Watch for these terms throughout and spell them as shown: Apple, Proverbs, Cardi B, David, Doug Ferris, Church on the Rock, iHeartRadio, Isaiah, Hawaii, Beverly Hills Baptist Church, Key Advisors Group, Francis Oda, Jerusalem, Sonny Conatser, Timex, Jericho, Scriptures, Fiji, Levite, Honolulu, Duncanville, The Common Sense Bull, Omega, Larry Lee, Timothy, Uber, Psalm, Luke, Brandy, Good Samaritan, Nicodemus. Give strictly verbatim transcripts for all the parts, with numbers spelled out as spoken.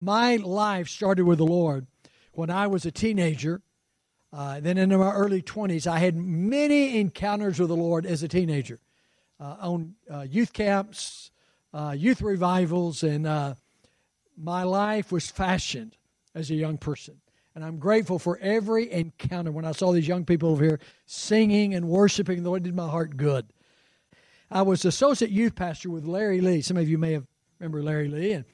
My life started with the Lord when I was a teenager. Uh, then in my early twenties, I had many encounters with the Lord as a teenager uh, on uh, youth camps, uh, youth revivals, and uh, my life was fashioned as a young person. And I'm grateful for every encounter. When I saw these young people over here singing and worshiping, the Lord did my heart good. I was associate youth pastor with Larry Lee. Some of you may have remember Larry Lee. And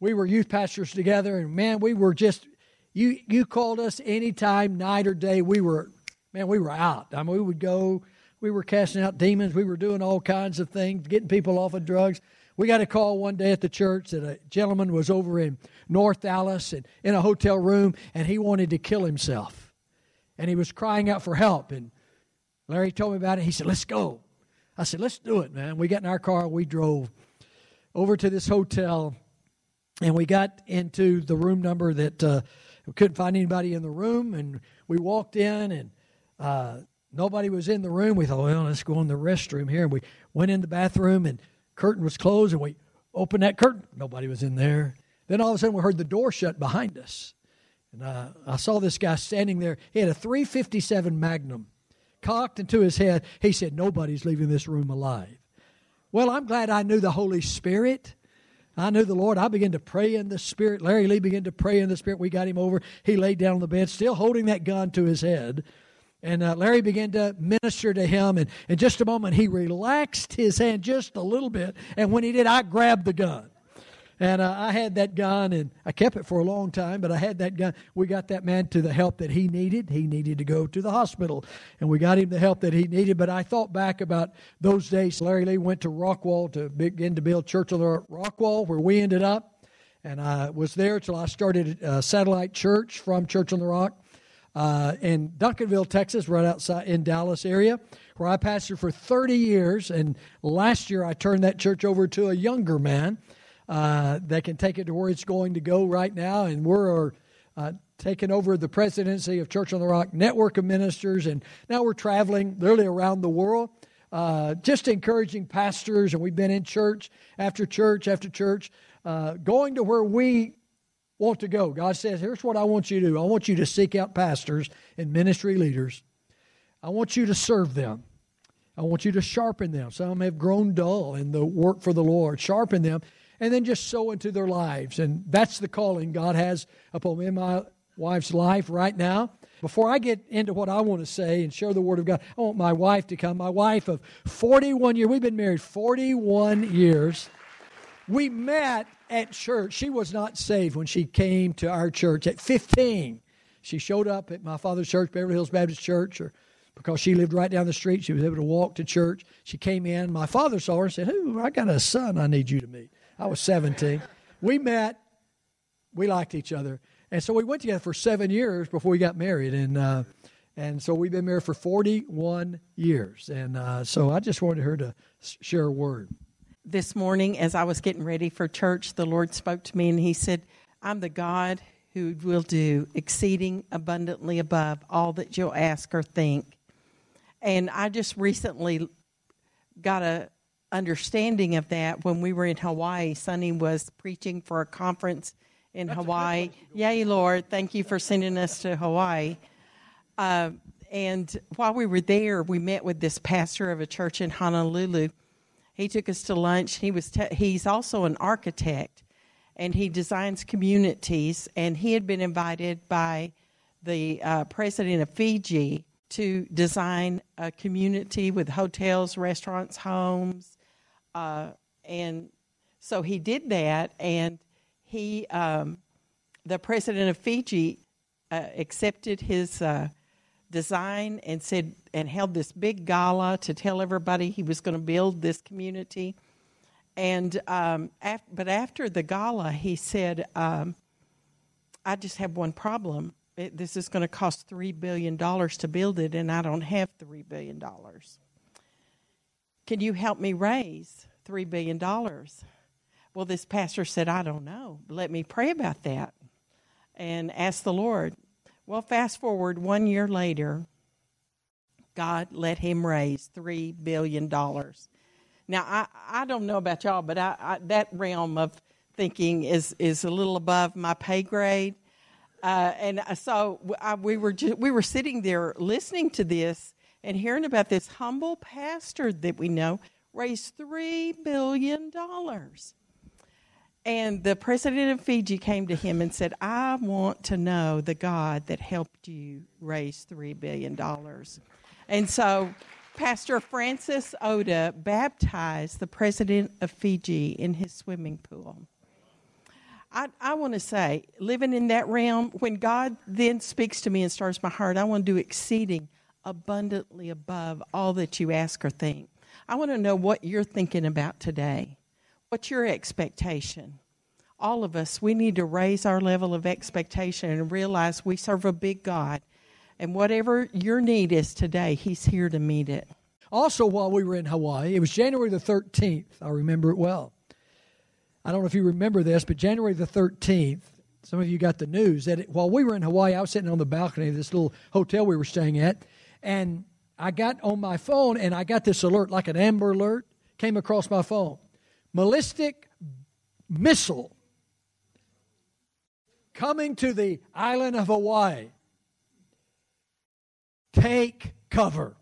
we were youth pastors together, and, man, we were just... You you called us anytime, night or day. We were, man, we were out. I mean, we would go, we were casting out demons. We were doing all kinds of things, getting people off of drugs. We got a call one day at the church that a gentleman was over in North Dallas and in a hotel room, and he wanted to kill himself. And he was crying out for help. And Larry told me about it. He said, let's go. I said, let's do it, man. We got in our car. We drove over to this hotel, and we got into the room number that... Uh, We couldn't find anybody in the room, and we walked in, and uh, nobody was in the room. We thought, well, let's go in the restroom here. And we went in the bathroom, and curtain was closed, and we opened that curtain. Nobody was in there. Then all of a sudden, we heard the door shut behind us. And uh, I saw this guy standing there. He had a three fifty-seven Magnum cocked into his head. He said, nobody's leaving this room alive. Well, I'm glad I knew the Holy Spirit. I knew the Lord. I began to pray in the Spirit. Larry Lee began to pray in the Spirit. We got him over. He laid down on the bed, still holding that gun to his head. And uh, Larry began to minister to him. And in just a moment, he relaxed his hand just a little bit. And when he did, I grabbed the gun. And uh, I had that gun, and I kept it for a long time, but I had that gun. We got that man to the help that he needed. He needed to go to the hospital, and we got him the help that he needed. But I thought back about those days. Larry Lee went to Rockwall to begin to build Church on the Rock, Rockwall, where we ended up. And I was there till I started a satellite church from Church on the Rock uh, in Duncanville, Texas, right outside in Dallas area, where I pastored for thirty years. And last year I turned that church over to a younger man. Uh, that can take it to where it's going to go right now. And we're uh, taking over the presidency of Church on the Rock Network of Ministers. And now we're traveling literally around the world, uh, just encouraging pastors. And we've been in church after church after church, uh, going to where we want to go. God says, here's what I want you to do. I want you to seek out pastors and ministry leaders. I want you to serve them. I want you to sharpen them. Some have grown dull in the work for the Lord. Sharpen them. And then just sow into their lives. And that's the calling God has upon me and my wife's life right now. Before I get into what I want to say and share the Word of God, I want my wife to come. My wife of forty-one years. We've been married forty-one years. We met at church. She was not saved when she came to our church at fifteen. She showed up at my father's church, Beverly Hills Baptist Church, or because she lived right down the street. She was able to walk to church. She came in. My father saw her and said, "Ooh, I got a son I need you to meet." I was seventeen. We met. We liked each other. And so we went together for seven years before we got married. And uh, and so we've been married for forty-one years. And uh, so I just wanted her to share a word. This morning, as I was getting ready for church, the Lord spoke to me and he said, "I'm the God who will do exceeding abundantly above all that you'll ask or think." And I just recently got a understanding of that when we were in Hawaii. Sonny was preaching for a conference in That's Hawaii. Yay, Lord, thank you for sending us to Hawaii. Uh, and while we were there, we met with this pastor of a church in Honolulu. He took us to lunch. He was te- he's also an architect, and he designs communities. And he had been invited by the uh, president of Fiji to design a community with hotels, restaurants, homes. Uh, and so he did that, and he, um, the president of Fiji, uh, accepted his uh, design and said, and held this big gala to tell everybody he was going to build this community. And um, af- but after the gala, he said, um, "I just have one problem. It, this is going to cost three billion dollars to build it, and I don't have three billion dollars. Can you help me raise three billion dollars? Well, this pastor said, "I don't know. Let me pray about that and ask the Lord." Well, fast forward one year later, God let him raise three billion dollars. Now, I, I don't know about y'all, but I, I, that realm of thinking is is a little above my pay grade. Uh, and so I, we were ju- we were sitting there listening to this and hearing about this humble pastor that we know raised three billion dollars. And the president of Fiji came to him and said, I want to know the God that helped you raise three billion dollars. And so Pastor Francis Oda baptized the president of Fiji in his swimming pool. I, I want to say, living in that realm, when God then speaks to me and stirs my heart, I want to do exceeding abundantly above all that you ask or think. I want to know what you're thinking about today. What's your expectation? All of us, we need to raise our level of expectation and realize we serve a big God. And whatever your need is today, he's here to meet it. Also, while we were in Hawaii, it was January the thirteenth. I remember it well. I don't know if you remember this, but January the thirteenth, some of you got the news that it, while we were in Hawaii, I was sitting on the balcony of this little hotel we were staying at, and I got on my phone, and I got this alert, like an Amber Alert, came across my phone. Ballistic missile coming to the island of Hawaii. Take cover.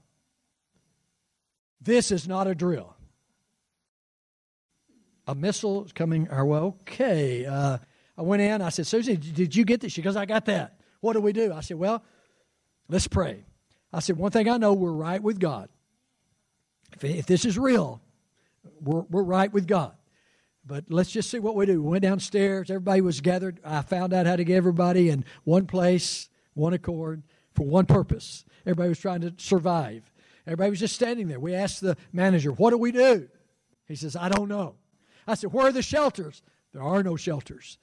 This is not a drill. A missile is coming our way. Okay. Uh, I went in. I said, Susie, did you get this? She goes, I got that. What do we do? I said, well, let's pray. I said, one thing I know, we're right with God. If, if this is real, We're, we're right with God. But let's just see what we do. We went downstairs. Everybody was gathered. I found out how to get everybody in one place, one accord, for one purpose. Everybody was trying to survive. Everybody was just standing there. We asked the manager, what do we do? He says, I don't know. I said, where are the shelters? There are no shelters.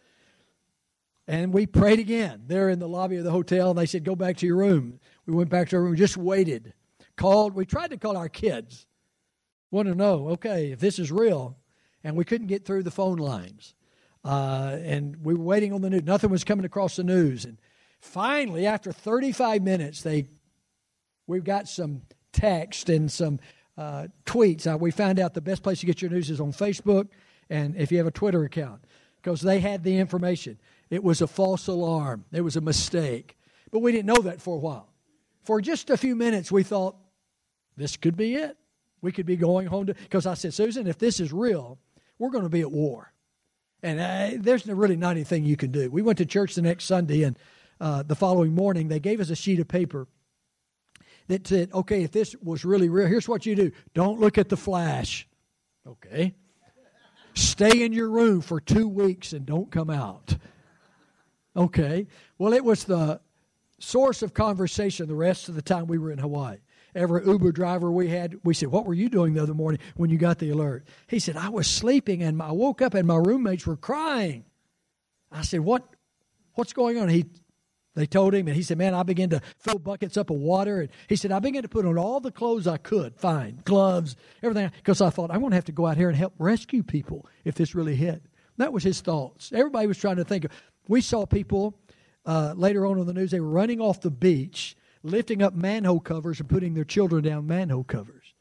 And we prayed again. They're in the lobby of the hotel, and they said, go back to your room. We went back to our room. We just waited. Called. We tried to call our kids. Want to know, okay, if this is real, and we couldn't get through the phone lines, uh, and we were waiting on the news. Nothing was coming across the news, and finally, after thirty-five minutes, they, we've got some text and some uh, tweets. Uh, we found out the best place to get your news is on Facebook, and if you have a Twitter account, because they had the information. It was a false alarm. It was a mistake, but we didn't know that for a while. For just a few minutes, we thought, this could be it. We could be going home to, because I said, Susan, if this is real, we're going to be at war. And I, there's really not anything you can do. We went to church the next Sunday, and uh, the following morning, they gave us a sheet of paper that said, okay, if this was really real, here's what you do. Don't look at the flash. Okay. Stay in your room for two weeks and don't come out. Okay. Well, it was the source of conversation the rest of the time we were in Hawaii. Every Uber driver we had, we said, what were you doing the other morning when you got the alert? He said, I was sleeping, and I woke up, and my roommates were crying. I said, what, what's going on? He, they told him, and he said, man, I began to fill buckets up of water. And he said, I began to put on all the clothes I could find, gloves, everything, because I thought, I'm going to have to go out here and help rescue people if this really hit. That was his thoughts. Everybody was trying to think of. We saw people uh, later on on the news, they were running off the beach, lifting up manhole covers and putting their children down manhole covers.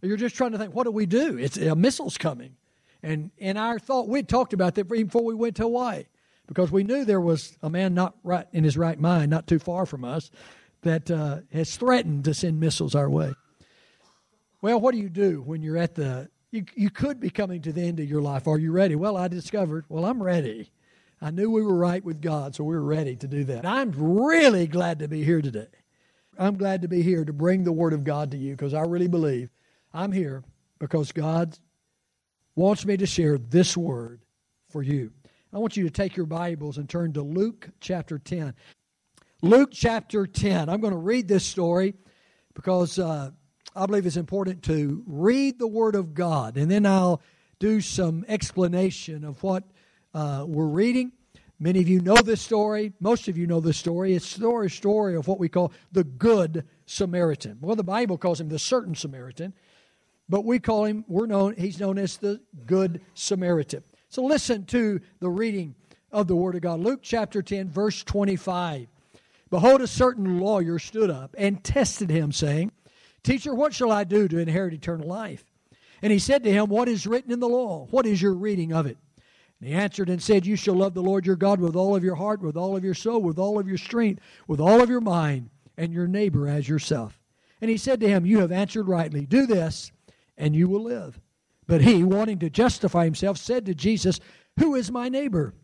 You're just trying to think, what do we do? It's a missile's coming. And in our thought, we'd talked about that even before we went to Hawaii, because we knew there was a man not right in his right mind, not too far from us, that uh, has threatened to send missiles our way. Well, what do you do when you're at the, you, you could be coming to the end of your life. Are you ready? Well, I discovered, well, I'm ready. I knew we were right with God, so we were ready to do that. I'm really glad to be here today. I'm glad to be here to bring the Word of God to you, because I really believe I'm here because God wants me to share this Word for you. I want you to take your Bibles and turn to Luke chapter ten. Luke chapter ten. I'm going to read this story because uh, I believe it's important to read the Word of God, and then I'll do some explanation of what uh, we're reading. Many of you know this story. Most of you know this story. It's the story of what we call the Good Samaritan. Well, the Bible calls him the certain Samaritan, but we call him, we're known, he's known as the Good Samaritan. So listen to the reading of the Word of God. Luke chapter ten, verse twenty-five. Behold, a certain lawyer stood up and tested him, saying, Teacher, what shall I do to inherit eternal life? And he said to him, What is written in the law? What is your reading of it? And he answered and said, You shall love the Lord your God with all of your heart, with all of your soul, with all of your strength, with all of your mind, and your neighbor as yourself. And he said to him, You have answered rightly. Do this, and you will live. But he, wanting to justify himself, said to Jesus, Who is my neighbor?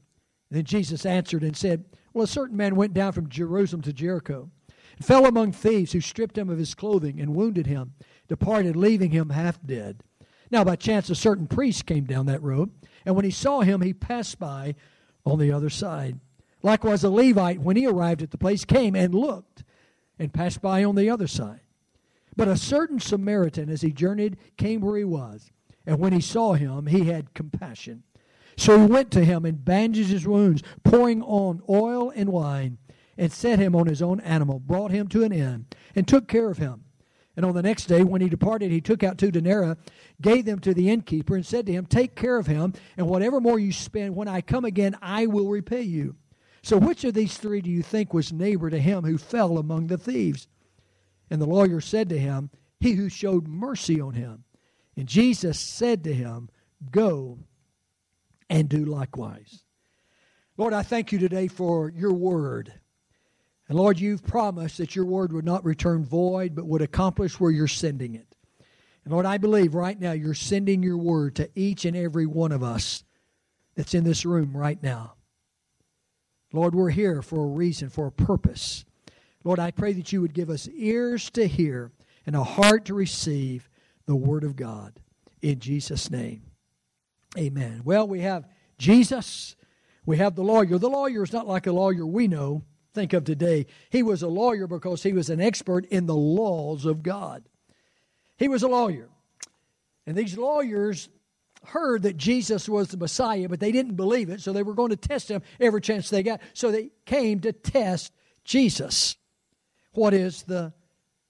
And then Jesus answered and said, Well, a certain man went down from Jerusalem to Jericho, and fell among thieves who stripped him of his clothing and wounded him, departed, leaving him half dead. Now by chance a certain priest came down that road, and when he saw him, he passed by on the other side. Likewise a Levite, when he arrived at the place, came and looked, and passed by on the other side. But a certain Samaritan, as he journeyed, came where he was, and when he saw him, he had compassion. So he went to him and bandaged his wounds, pouring on oil and wine, and set him on his own animal, brought him to an inn, and took care of him. And on the next day, when he departed, he took out two denarii, gave them to the innkeeper, and said to him, Take care of him, and whatever more you spend, when I come again, I will repay you. So which of these three do you think was neighbor to him who fell among the thieves? And the lawyer said to him, He who showed mercy on him. And Jesus said to him, Go and do likewise. Lord, I thank you today for your word. And Lord, you've promised that your word would not return void, but would accomplish where you're sending it. And Lord, I believe right now you're sending your word to each and every one of us that's in this room right now. Lord, we're here for a reason, for a purpose. Lord, I pray that you would give us ears to hear and a heart to receive the word of God. In Jesus' name, amen. Well, we have Jesus. We have the lawyer. The lawyer is not like a lawyer we know. Think of today. He was a lawyer because he was an expert in the laws of God. He was a lawyer. And these lawyers heard that Jesus was the Messiah, but they didn't believe it, so they were going to test him every chance they got. So they came to test Jesus. What is the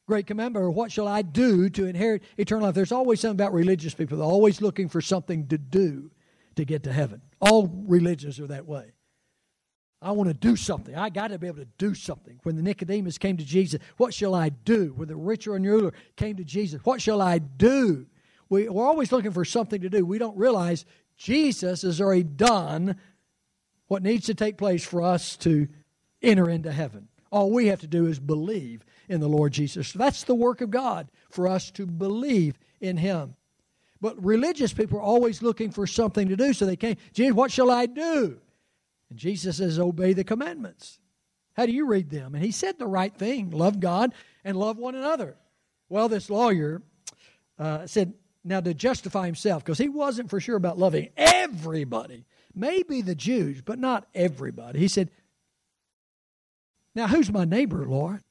great commandment, or what shall I do to inherit eternal life? There's always something about religious people. They're always looking for something to do to get to heaven. All religions are that way. I want to do something. I got to be able to do something. When the Nicodemus came to Jesus, what shall I do? When the rich and ruler came to Jesus, what shall I do? We, we're always looking for something to do. We don't realize Jesus has already done what needs to take place for us to enter into heaven. All we have to do is believe in the Lord Jesus. That's the work of God, for us to believe in Him. But religious people are always looking for something to do, so they came, Jesus, what shall I do? And Jesus says, obey the commandments. How do you read them? And he said the right thing, love God and love one another. Well, this lawyer uh, said, now to justify himself, because he wasn't for sure about loving everybody, maybe the Jews, but not everybody. He said, now who's my neighbor, Lord?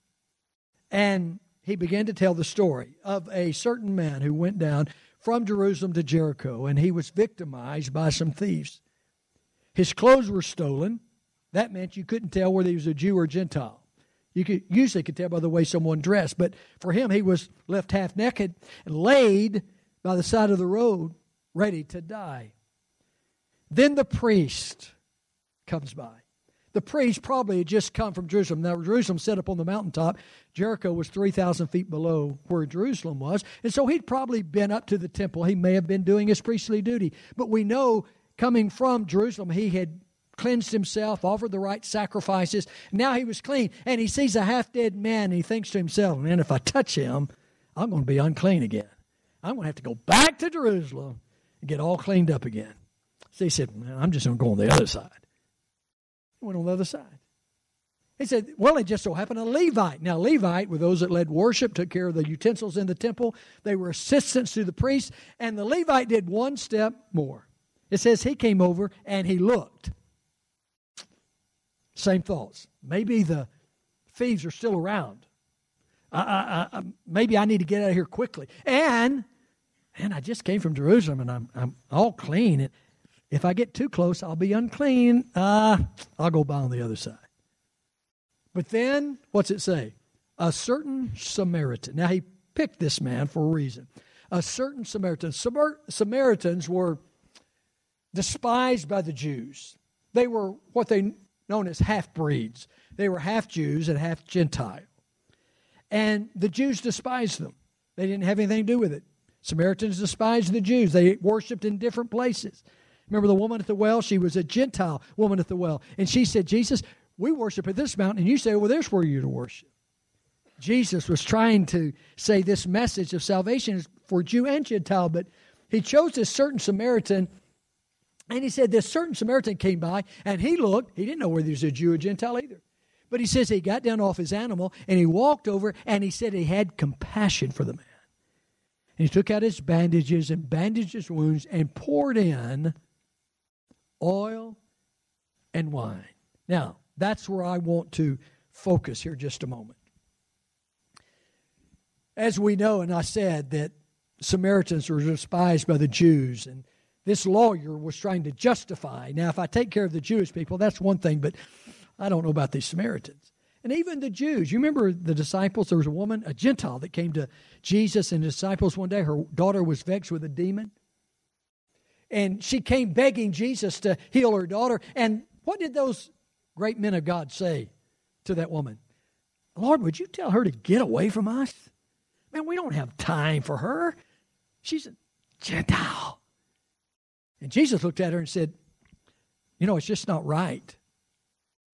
And he began to tell the story of a certain man who went down from Jerusalem to Jericho, and he was victimized by some thieves. His clothes were stolen. That meant you couldn't tell whether he was a Jew or a Gentile. You could, usually could tell by the way someone dressed. But for him, he was left half naked and laid by the side of the road, ready to die. Then the priest comes by. The priest probably had just come from Jerusalem. Now, Jerusalem set up on the mountaintop. Jericho was three thousand feet below where Jerusalem was. And so he'd probably been up to the temple. He may have been doing his priestly duty. But we know, coming from Jerusalem, he had cleansed himself, offered the right sacrifices. Now he was clean, and he sees a half-dead man, and he thinks to himself, man, if I touch him, I'm going to be unclean again. I'm going to have to go back to Jerusalem and get all cleaned up again. So he said, man, I'm just going to go on the other side. He went on the other side. He said, well, it just so happened a Levite. Now, Levite were those that led worship, took care of the utensils in the temple. They were assistants to the priest, and the Levite did one step more. It says he came over and he looked. Same thoughts. Maybe the thieves are still around. I, I, I, maybe I need to get out of here quickly. And, and I just came from Jerusalem and I'm, I'm all clean. And if I get too close, I'll be unclean. Uh, I'll go by on the other side. But then, what's it say? A certain Samaritan. Now, he picked this man for a reason. A certain Samaritan. Samar- Samaritans were despised by the Jews. They were what they known as half-breeds. They were half-Jews and half-Gentile. And the Jews despised them. They didn't have anything to do with it. Samaritans despised the Jews. They worshipped in different places. Remember the woman at the well? She was a Gentile woman at the well. And she said, Jesus, we worship at this mountain, and you say, well, there's where you're to worship. Jesus was trying to say this message of salvation is for Jew and Gentile, but he chose this certain Samaritan, and he said this certain Samaritan came by, and he looked. He didn't know whether he was a Jew or Gentile either. But he says he got down off his animal, and he walked over, and he said he had compassion for the man. And he took out his bandages and bandaged his wounds and poured in oil and wine. Now, that's where I want to focus here just a moment. As we know, and I said that Samaritans were despised by the Jews, and this lawyer was trying to justify. Now, if I take care of the Jewish people, that's one thing, but I don't know about these Samaritans. And even the Jews, you remember the disciples, there was a woman, a Gentile, that came to Jesus and his disciples one day. Her daughter was vexed with a demon, and she came begging Jesus to heal her daughter. And what did those great men of God say to that woman? Lord, would you tell her to get away from us? Man, we don't have time for her. She's a Gentile. And Jesus looked at her and said, you know, it's just not right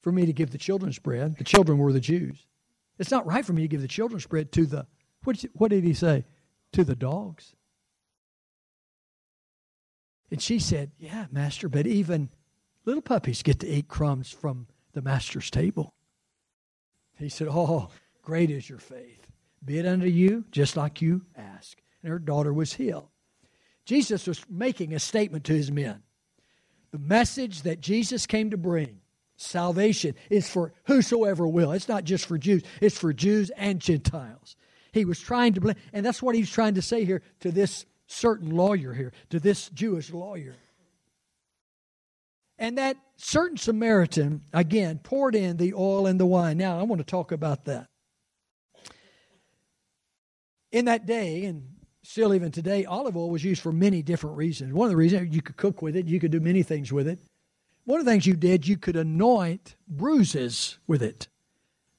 for me to give the children's bread. The children were the Jews. It's not right for me to give the children's bread to the, what did, what did he say? To the dogs. And she said, yeah, Master, but even little puppies get to eat crumbs from the master's table. He said, oh, great is your faith. Be it unto you, just like you ask. And her daughter was healed. Jesus was making a statement to his men. The message that Jesus came to bring, salvation, is for whosoever will. It's not just for Jews. It's for Jews and Gentiles. He was trying to, and that's what he was trying to say here to this certain lawyer here, to this Jewish lawyer. And that certain Samaritan, again, poured in the oil and the wine. Now, I want to talk about that. In that day, and still even today, olive oil was used for many different reasons. One of the reasons, you could cook with it. You could do many things with it. One of the things you did, you could anoint bruises with it.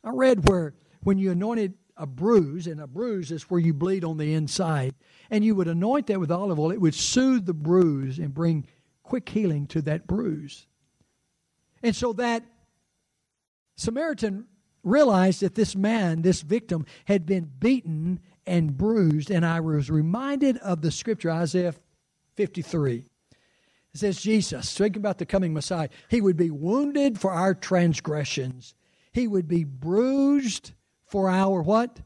I read where when you anointed a bruise, and a bruise is where you bleed on the inside, and you would anoint that with olive oil, it would soothe the bruise and bring quick healing to that bruise. And so that Samaritan realized that this man, this victim, had been beaten and bruised, and I was reminded of the scripture, Isaiah fifty-three. It says, Jesus, thinking about the coming Messiah, he would be wounded for our transgressions. He would be bruised for our what?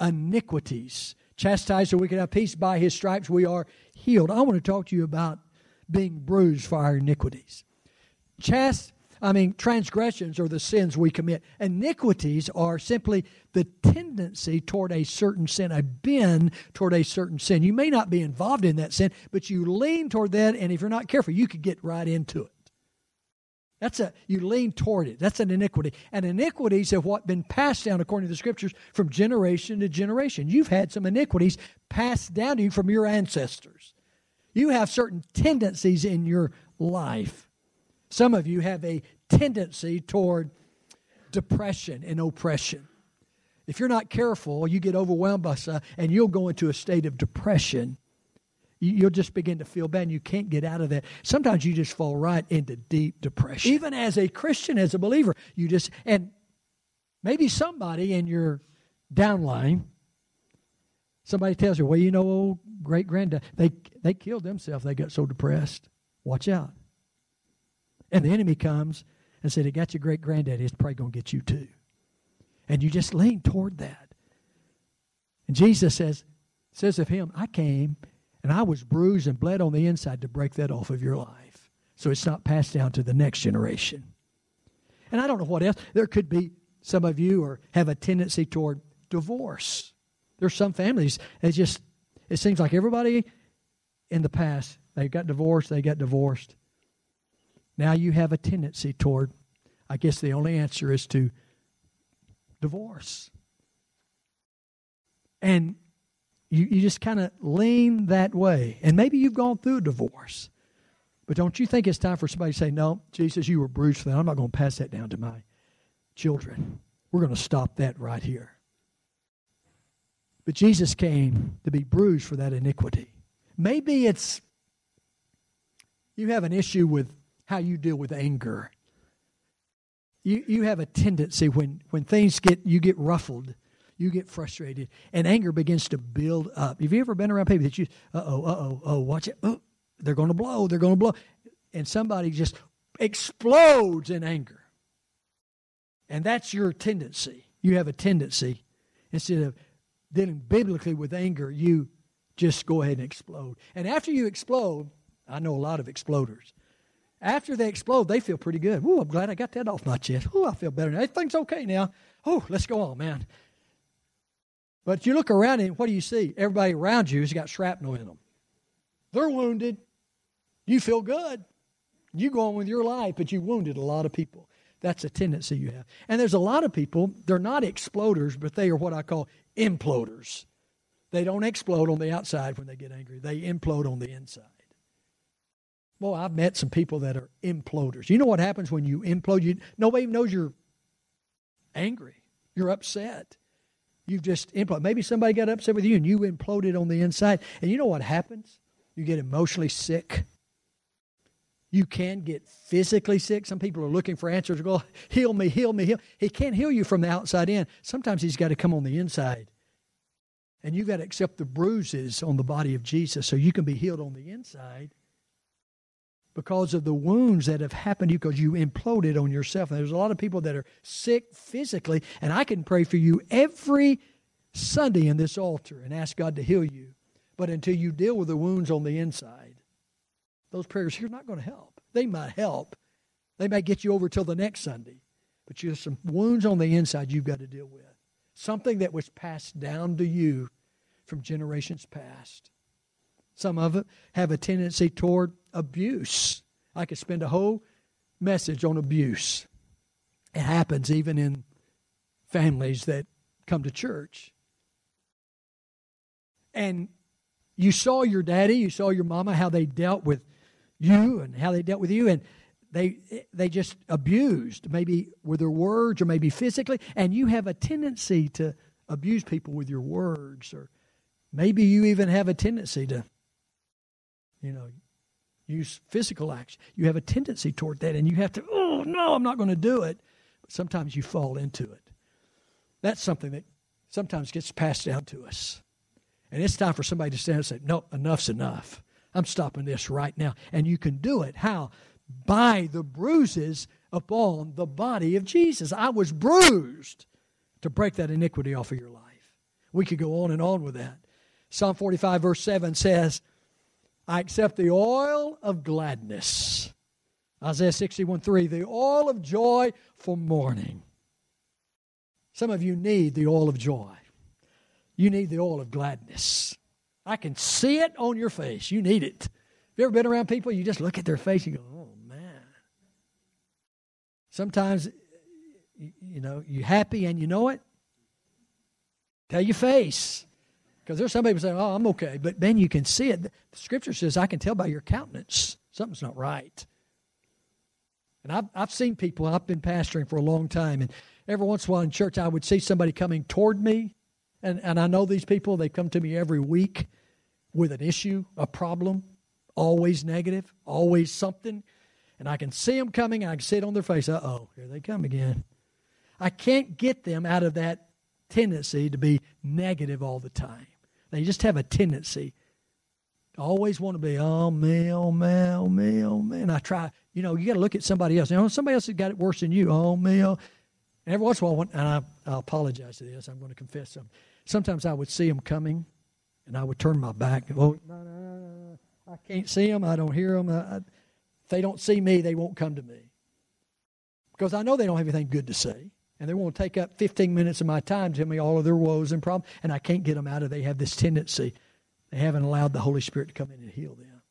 Iniquities. Chastised so we could have peace. By his stripes we are healed. I want to talk to you about being bruised for our iniquities. Chast, I mean, transgressions are the sins we commit. Iniquities are simply the tendency toward a certain sin, a bend toward a certain sin. You may not be involved in that sin, but you lean toward that, and if you're not careful, you could get right into it. That's a, you lean toward it. That's an iniquity. And iniquities have what been passed down, according to the Scriptures, from generation to generation. You've had some iniquities passed down to you from your ancestors. You have certain tendencies in your life. Some of you have a tendency toward depression and oppression. If you're not careful, you get overwhelmed by stuff, and you'll go into a state of depression. You'll just begin to feel bad, and you can't get out of that. Sometimes you just fall right into deep depression. Even as a Christian, as a believer, you just, and maybe somebody in your downline, somebody tells you, well, you know, old great-granddad, they, they killed themselves. They got so depressed. Watch out. And the enemy comes and said, it got your great-granddaddy. It's probably going to get you too. And you just lean toward that. And Jesus says, says of him, I came and I was bruised and bled on the inside to break that off of your life. So it's not passed down to the next generation. And I don't know what else. There could be some of you or have a tendency toward divorce. There's some families that just, it seems like everybody in the past, they got divorced, they got divorced. Now you have a tendency toward, I guess the only answer is to divorce. And you, you just kind of lean that way. And maybe you've gone through a divorce. But don't you think it's time for somebody to say, no, Jesus, you were bruised for that. I'm not going to pass that down to my children. We're going to stop that right here. But Jesus came to be bruised for that iniquity. Maybe it's, You have an issue with how you deal with anger. You you have a tendency when, when things get, you get ruffled, you get frustrated, and anger begins to build up. Have you ever been around people that you, uh-oh, uh-oh, oh, watch it, oh, they're going to blow, they're going to blow, and somebody just explodes in anger. And that's your tendency. You have a tendency, instead of dealing biblically with anger, you just go ahead and explode. And after you explode, I know a lot of exploders. After they explode, they feel pretty good. Ooh, I'm glad I got that off my chest. Ooh, I feel better now. Everything's okay now. Ooh, let's go on, man. But you look around and what do you see? Everybody around you has got shrapnel in them. They're wounded. You feel good. You go on with your life, but you wounded a lot of people. That's a tendency you have. And there's a lot of people, they're not exploders, but they are what I call imploders. They don't explode on the outside when they get angry. They implode on the inside. Well, I've met some people that are imploders. You know what happens when you implode? You, nobody even knows you're angry. You're upset. You've just imploded. Maybe somebody got upset with you and you imploded on the inside. And you know what happens? You get emotionally sick. You can get physically sick. Some people are looking for answers to go, heal me, heal me, heal. He can't heal you from the outside in. Sometimes he's got to come on the inside. And you've got to accept the bruises on the body of Jesus so you can be healed on the inside because of the wounds that have happened to you because you imploded on yourself. And there's a lot of people that are sick physically, and I can pray for you every Sunday in this altar and ask God to heal you. But until you deal with the wounds on the inside, those prayers here are not going to help. They might help. They may get you over till the next Sunday. But you have some wounds on the inside you've got to deal with. Something that was passed down to you from generations past. Some of it have a tendency toward abuse. I could spend a whole message on abuse. It happens even in families that come to church. And you saw your daddy, you saw your mama, how they dealt with you and how they dealt with you, and they they just abused, maybe with their words or maybe physically, and you have a tendency to abuse people with your words, or maybe you even have a tendency to, you know, use physical action. You have a tendency toward that, and you have to, oh, no, I'm not going to do it. But sometimes you fall into it. That's something that sometimes gets passed down to us. And it's time for somebody to stand and say, no, enough's enough. I'm stopping this right now. And you can do it. How? By the bruises upon the body of Jesus. I was bruised to break that iniquity off of your life. We could go on and on with that. Psalm forty-five verse seven says, I accept the oil of gladness. Isaiah sixty-one three, the oil of joy for mourning. Some of you need the oil of joy. You need the oil of gladness. I can see it on your face. You need it. Have you ever been around people? You just look at their face and go, oh, man. Sometimes, you know, you're happy and you know it. Tell your face. Because there's some people saying, oh, I'm okay. But then you can see it. The Scripture says, I can tell by your countenance. Something's not right. And I've, I've seen people, I've been pastoring for a long time, and every once in a while in church I would see somebody coming toward me. And, and I know these people, they come to me every week with an issue, a problem, always negative, always something. And I can see them coming, and I can see it on their face. Uh-oh, here they come again. I can't get them out of that tendency to be negative all the time. They just have a tendency to always want to be, oh, man, oh, man, oh, man, oh, man. I try, you know, you got to look at somebody else. You know, somebody else has got it worse than you. Oh, man, oh. And every once in a while, and I, I apologize to this. I'm going to confess something. Sometimes I would see them coming, and I would turn my back. And, oh, no, no, no, no. I can't see them. I don't hear them. I, I, if they don't see me, they won't come to me. Because I know they don't have anything good to say. And they won't take up fifteen minutes of my time to tell me all of their woes and problems. And I can't get them out of it. They have this tendency. They haven't allowed the Holy Spirit to come in and heal them.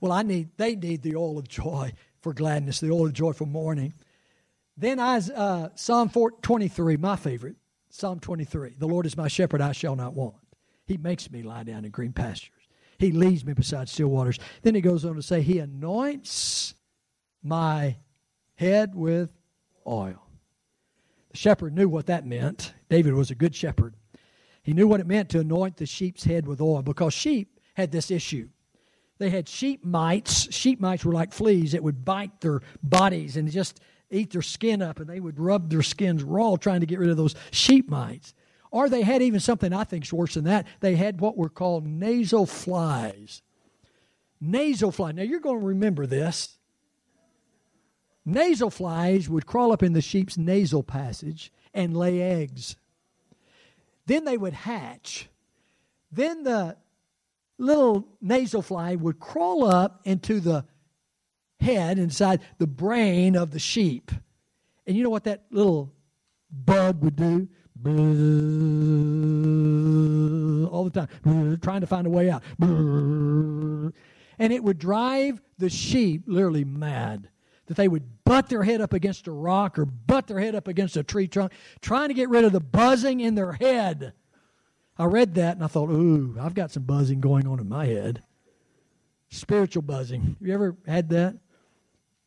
Well, I need. they need the oil of joy for gladness, the oil of joy for mourning. Then I, uh, Psalm twenty-three, my favorite, Psalm twenty-three. The Lord is my shepherd, I shall not want. He makes me lie down in green pastures. He leads me beside still waters. Then he goes on to say, he anoints my head with oil. The shepherd knew what that meant. David was a good shepherd. He knew what it meant to anoint the sheep's head with oil because sheep had this issue. They had sheep mites. Sheep mites were like fleas that would bite their bodies and just eat their skin up, and they would rub their skins raw trying to get rid of those sheep mites. Or they had even something I think's worse than that. They had what were called nasal flies. Nasal flies. Now, you're going to remember this. Nasal flies would crawl up in the sheep's nasal passage and lay eggs. Then they would hatch. Then the little nasal fly would crawl up into the head, inside the brain of the sheep. And you know what that little bug would do? All the time, trying to find a way out. And it would drive the sheep literally mad, that they would butt their head up against a rock or butt their head up against a tree trunk, trying to get rid of the buzzing in their head. I read that and I thought, ooh, I've got some buzzing going on in my head. Spiritual buzzing. Have you ever had that?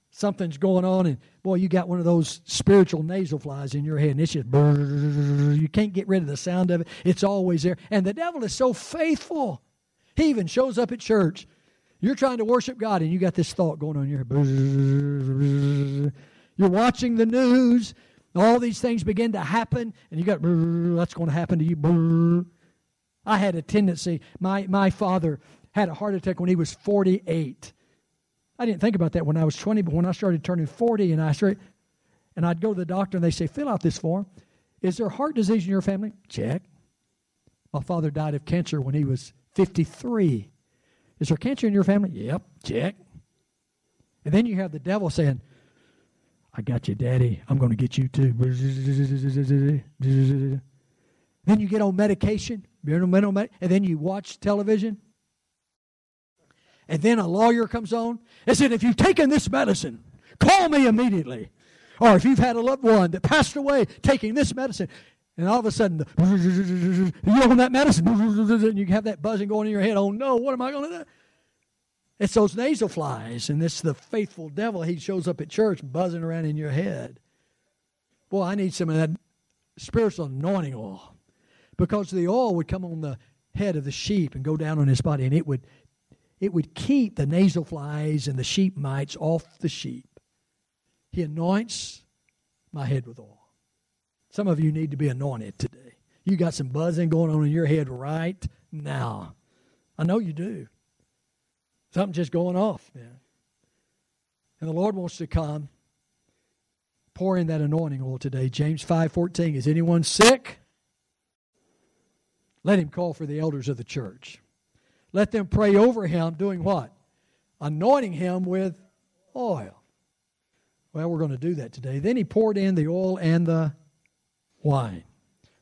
Something's going on, and boy, you got one of those spiritual nasal flies in your head, and it's just, you can't get rid of the sound of it. It's always there. And the devil is so faithful. He even shows up at church. You're trying to worship God, and you got this thought going on in your head. You're watching the news. All these things begin to happen, and you got, that's going to happen to you. I had a tendency. My, my father had a heart attack when he was forty-eight. I didn't think about that when I was twenty, but when I started turning forty, and I started, and I'd go to the doctor, and they say, fill out this form. Is there heart disease in your family? Check. My father died of cancer when he was fifty-three. Is there cancer in your family? Yep. Check. And then you have the devil saying, I got you, Daddy. I'm going to get you too. Then you get on medication, and then you watch television. And then a lawyer comes on and said, if you've taken this medicine, call me immediately. Or if you've had a loved one that passed away taking this medicine, and all of a sudden, the, you're on that medicine, and you have that buzzing going in your head, oh no, what am I going to do? It's those nasal flies, and it's the faithful devil. He shows up at church buzzing around in your head. Boy, I need some of that spiritual anointing oil, because the oil would come on the head of the sheep and go down on his body, and it would It would keep the nasal flies and the sheep mites off the sheep. He anoints my head with oil. Some of you need to be anointed today. You got some buzzing going on in your head right now. I know you do. Something just going off, man. And the Lord wants to come. Pour in that anointing oil today. James five fourteen. Is anyone sick? Let him call for the elders of the church. Let them pray over him, doing what? Anointing him with oil. Well, we're going to do that today. Then he poured in the oil and the wine.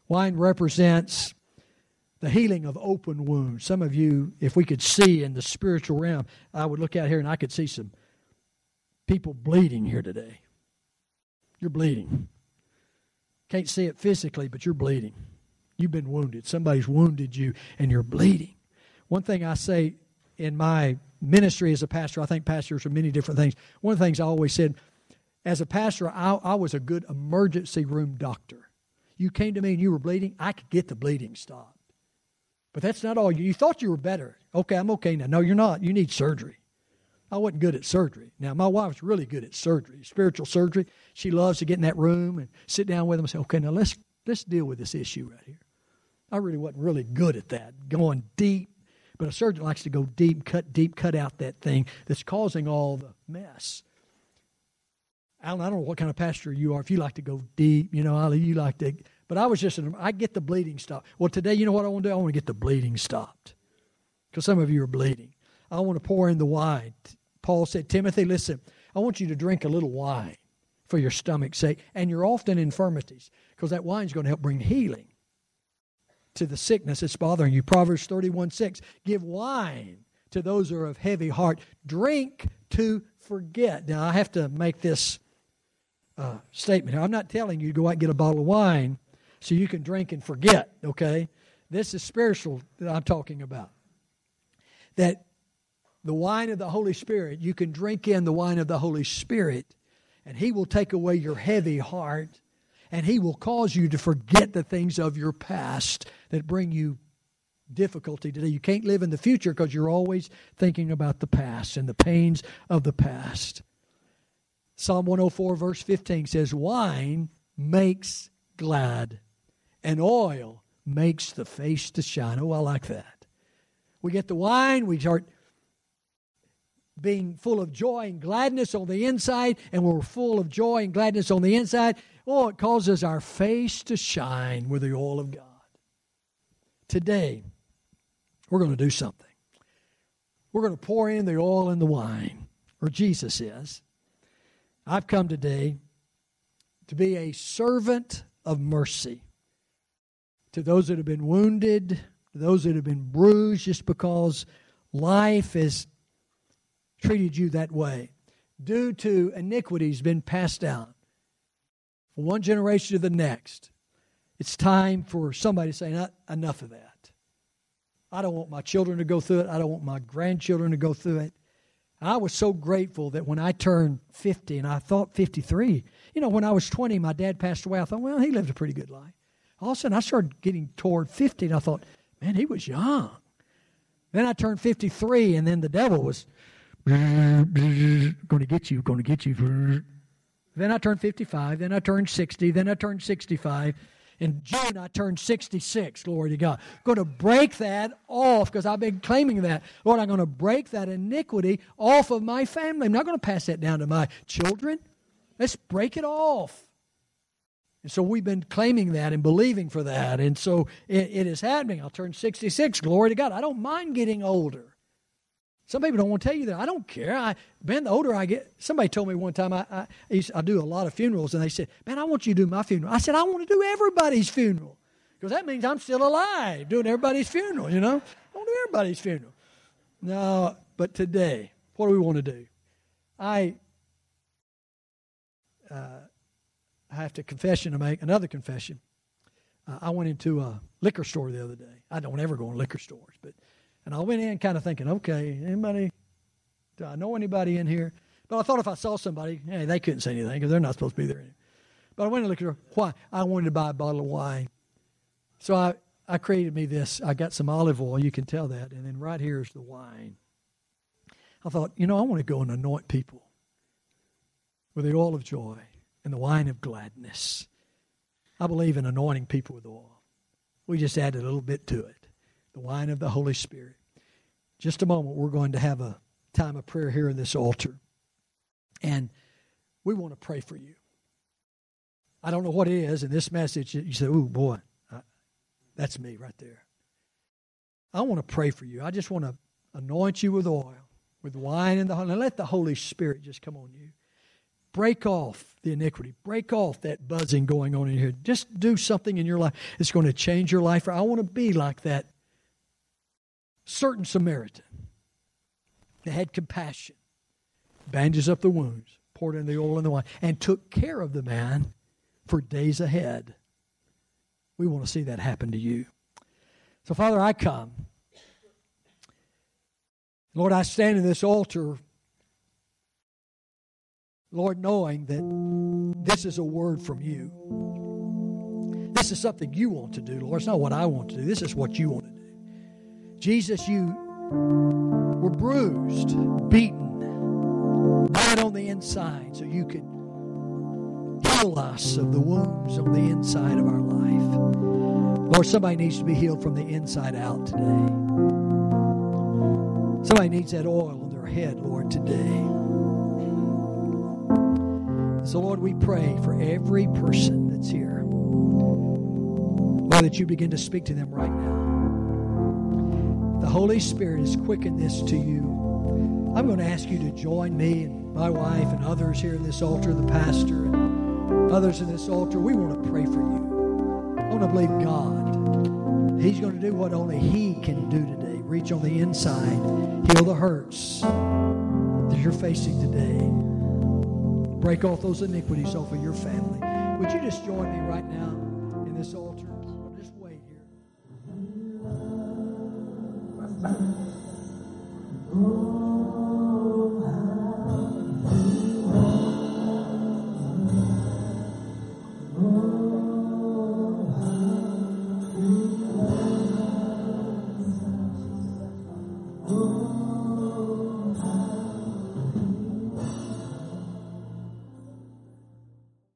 Wine represents the healing of open wounds. Some of you, if we could see in the spiritual realm, I would look out here and I could see some people bleeding here today. You're bleeding. Can't see it physically, but you're bleeding. You've been wounded. Somebody's wounded you, and you're bleeding. One thing I say in my ministry as a pastor, I think pastors are many different things. One of the things I always said, as a pastor, I, I was a good emergency room doctor. You came to me and you were bleeding, I could get the bleeding stopped. But that's not all. You, you thought you were better. Okay, I'm okay now. No, you're not. You need surgery. I wasn't good at surgery. Now, my wife's really good at surgery, spiritual surgery. She loves to get in that room and sit down with them and say, okay, now let's, let's deal with this issue right here. I really wasn't really good at that, going deep. But a surgeon likes to go deep, cut deep, cut out that thing that's causing all the mess. Alan, I don't know what kind of pastor you are. If you like to go deep, you know, Ali, you like to. But I was just, an, I get the bleeding stopped. Well, today, you know what I want to do? I want to get the bleeding stopped. Because some of you are bleeding. I want to pour in the wine. Paul said, Timothy, listen, I want you to drink a little wine for your stomach's sake and your often infirmities. Because that wine's going to help bring healing to the sickness that's bothering you. Proverbs thirty-one six, give wine to those who are of heavy heart. Drink to forget. Now, I have to make this uh, statement. I'm not telling you to go out and get a bottle of wine so you can drink and forget, okay? This is spiritual that I'm talking about. That the wine of the Holy Spirit, you can drink in the wine of the Holy Spirit, and He will take away your heavy heart, and He will cause you to forget the things of your past that bring you difficulty today. You can't live in the future because you're always thinking about the past and the pains of the past. Psalm one oh four verse fifteen says, wine makes glad, and oil makes the face to shine. Oh, I like that. We get the wine, we start being full of joy and gladness on the inside, and we're full of joy and gladness on the inside. Oh, it causes our face to shine with the oil of God. Today, we're going to do something. We're going to pour in the oil and the wine, or Jesus is. I've come today to be a servant of mercy to those that have been wounded, to those that have been bruised just because life has treated you that way. Due to iniquities been passed down from one generation to the next. It's time for somebody to say, enough of that. I don't want my children to go through it. I don't want my grandchildren to go through it. I was so grateful that when I turned fifty, and I thought fifty-three, you know, when I was twenty, my dad passed away. I thought, well, he lived a pretty good life. All of a sudden, I started getting toward fifty, and I thought, man, he was young. Then I turned fifty-three, and then the devil was going to get you, going to get you. Then I turned fifty-five, then I turned sixty, then I turned sixty-five. In June, I turned sixty-six, glory to God. I'm going to break that off because I've been claiming that. Lord, I'm going to break that iniquity off of my family. I'm not going to pass that down to my children. Let's break it off. And so we've been claiming that and believing for that. And so it, it is happening. I'll turn sixty-six, glory to God. I don't mind getting older. Some people don't want to tell you that. I don't care. I, man, the older I get, somebody told me one time, I, I, I, used, I do a lot of funerals, and they said, man, I want you to do my funeral. I said, I want to do everybody's funeral because that means I'm still alive doing everybody's funeral, you know. I want to do everybody's funeral. No, but today, what do we want to do? I, uh, I have to confession to make, another confession. Uh, I went into a liquor store the other day. I don't ever go in liquor stores, but. And I went in kind of thinking, okay, anybody, do I know anybody in here? But I thought if I saw somebody, hey, they couldn't say anything because they're not supposed to be there anymore. But I went and looked at why? I wanted to buy a bottle of wine. So I, I created me this. I got some olive oil, you can tell that. And then right here is the wine. I thought, you know, I want to go and anoint people with the oil of joy and the wine of gladness. I believe in anointing people with oil. We just added a little bit to it. The wine of the Holy Spirit. Just a moment, we're going to have a time of prayer here in this altar. And we want to pray for you. I don't know what it is in this message. You say, oh, boy, I, that's me right there. I want to pray for you. I just want to anoint you with oil, with wine and the Holy Spirit. And let the Holy Spirit just come on you. Break off the iniquity. Break off that buzzing going on in here. Just do something in your life. It's going to change your life. I want to be like that certain Samaritan that had compassion, bandages up the wounds, poured in the oil and the wine, and took care of the man for days ahead. We want to see that happen to you. So, Father, I come. Lord, I stand in this altar, Lord, knowing that this is a word from you. This is something you want to do, Lord. It's not what I want to do. This is what you want to do. Jesus, you were bruised, beaten, right on the inside so you could heal us of the wounds on the inside of our life. Lord, somebody needs to be healed from the inside out today. Somebody needs that oil on their head, Lord, today. So, Lord, we pray for every person that's here. Lord, that you begin to speak to them right now. The Holy Spirit has quickened this to you. I'm going to ask you to join me and my wife and others here in this altar, the pastor and others in this altar. We want to pray for you. I want to believe God. He's going to do what only He can do today. Reach on the inside. Heal the hurts that you're facing today. Break off those iniquities off of your family. Would you just join me right now in this altar?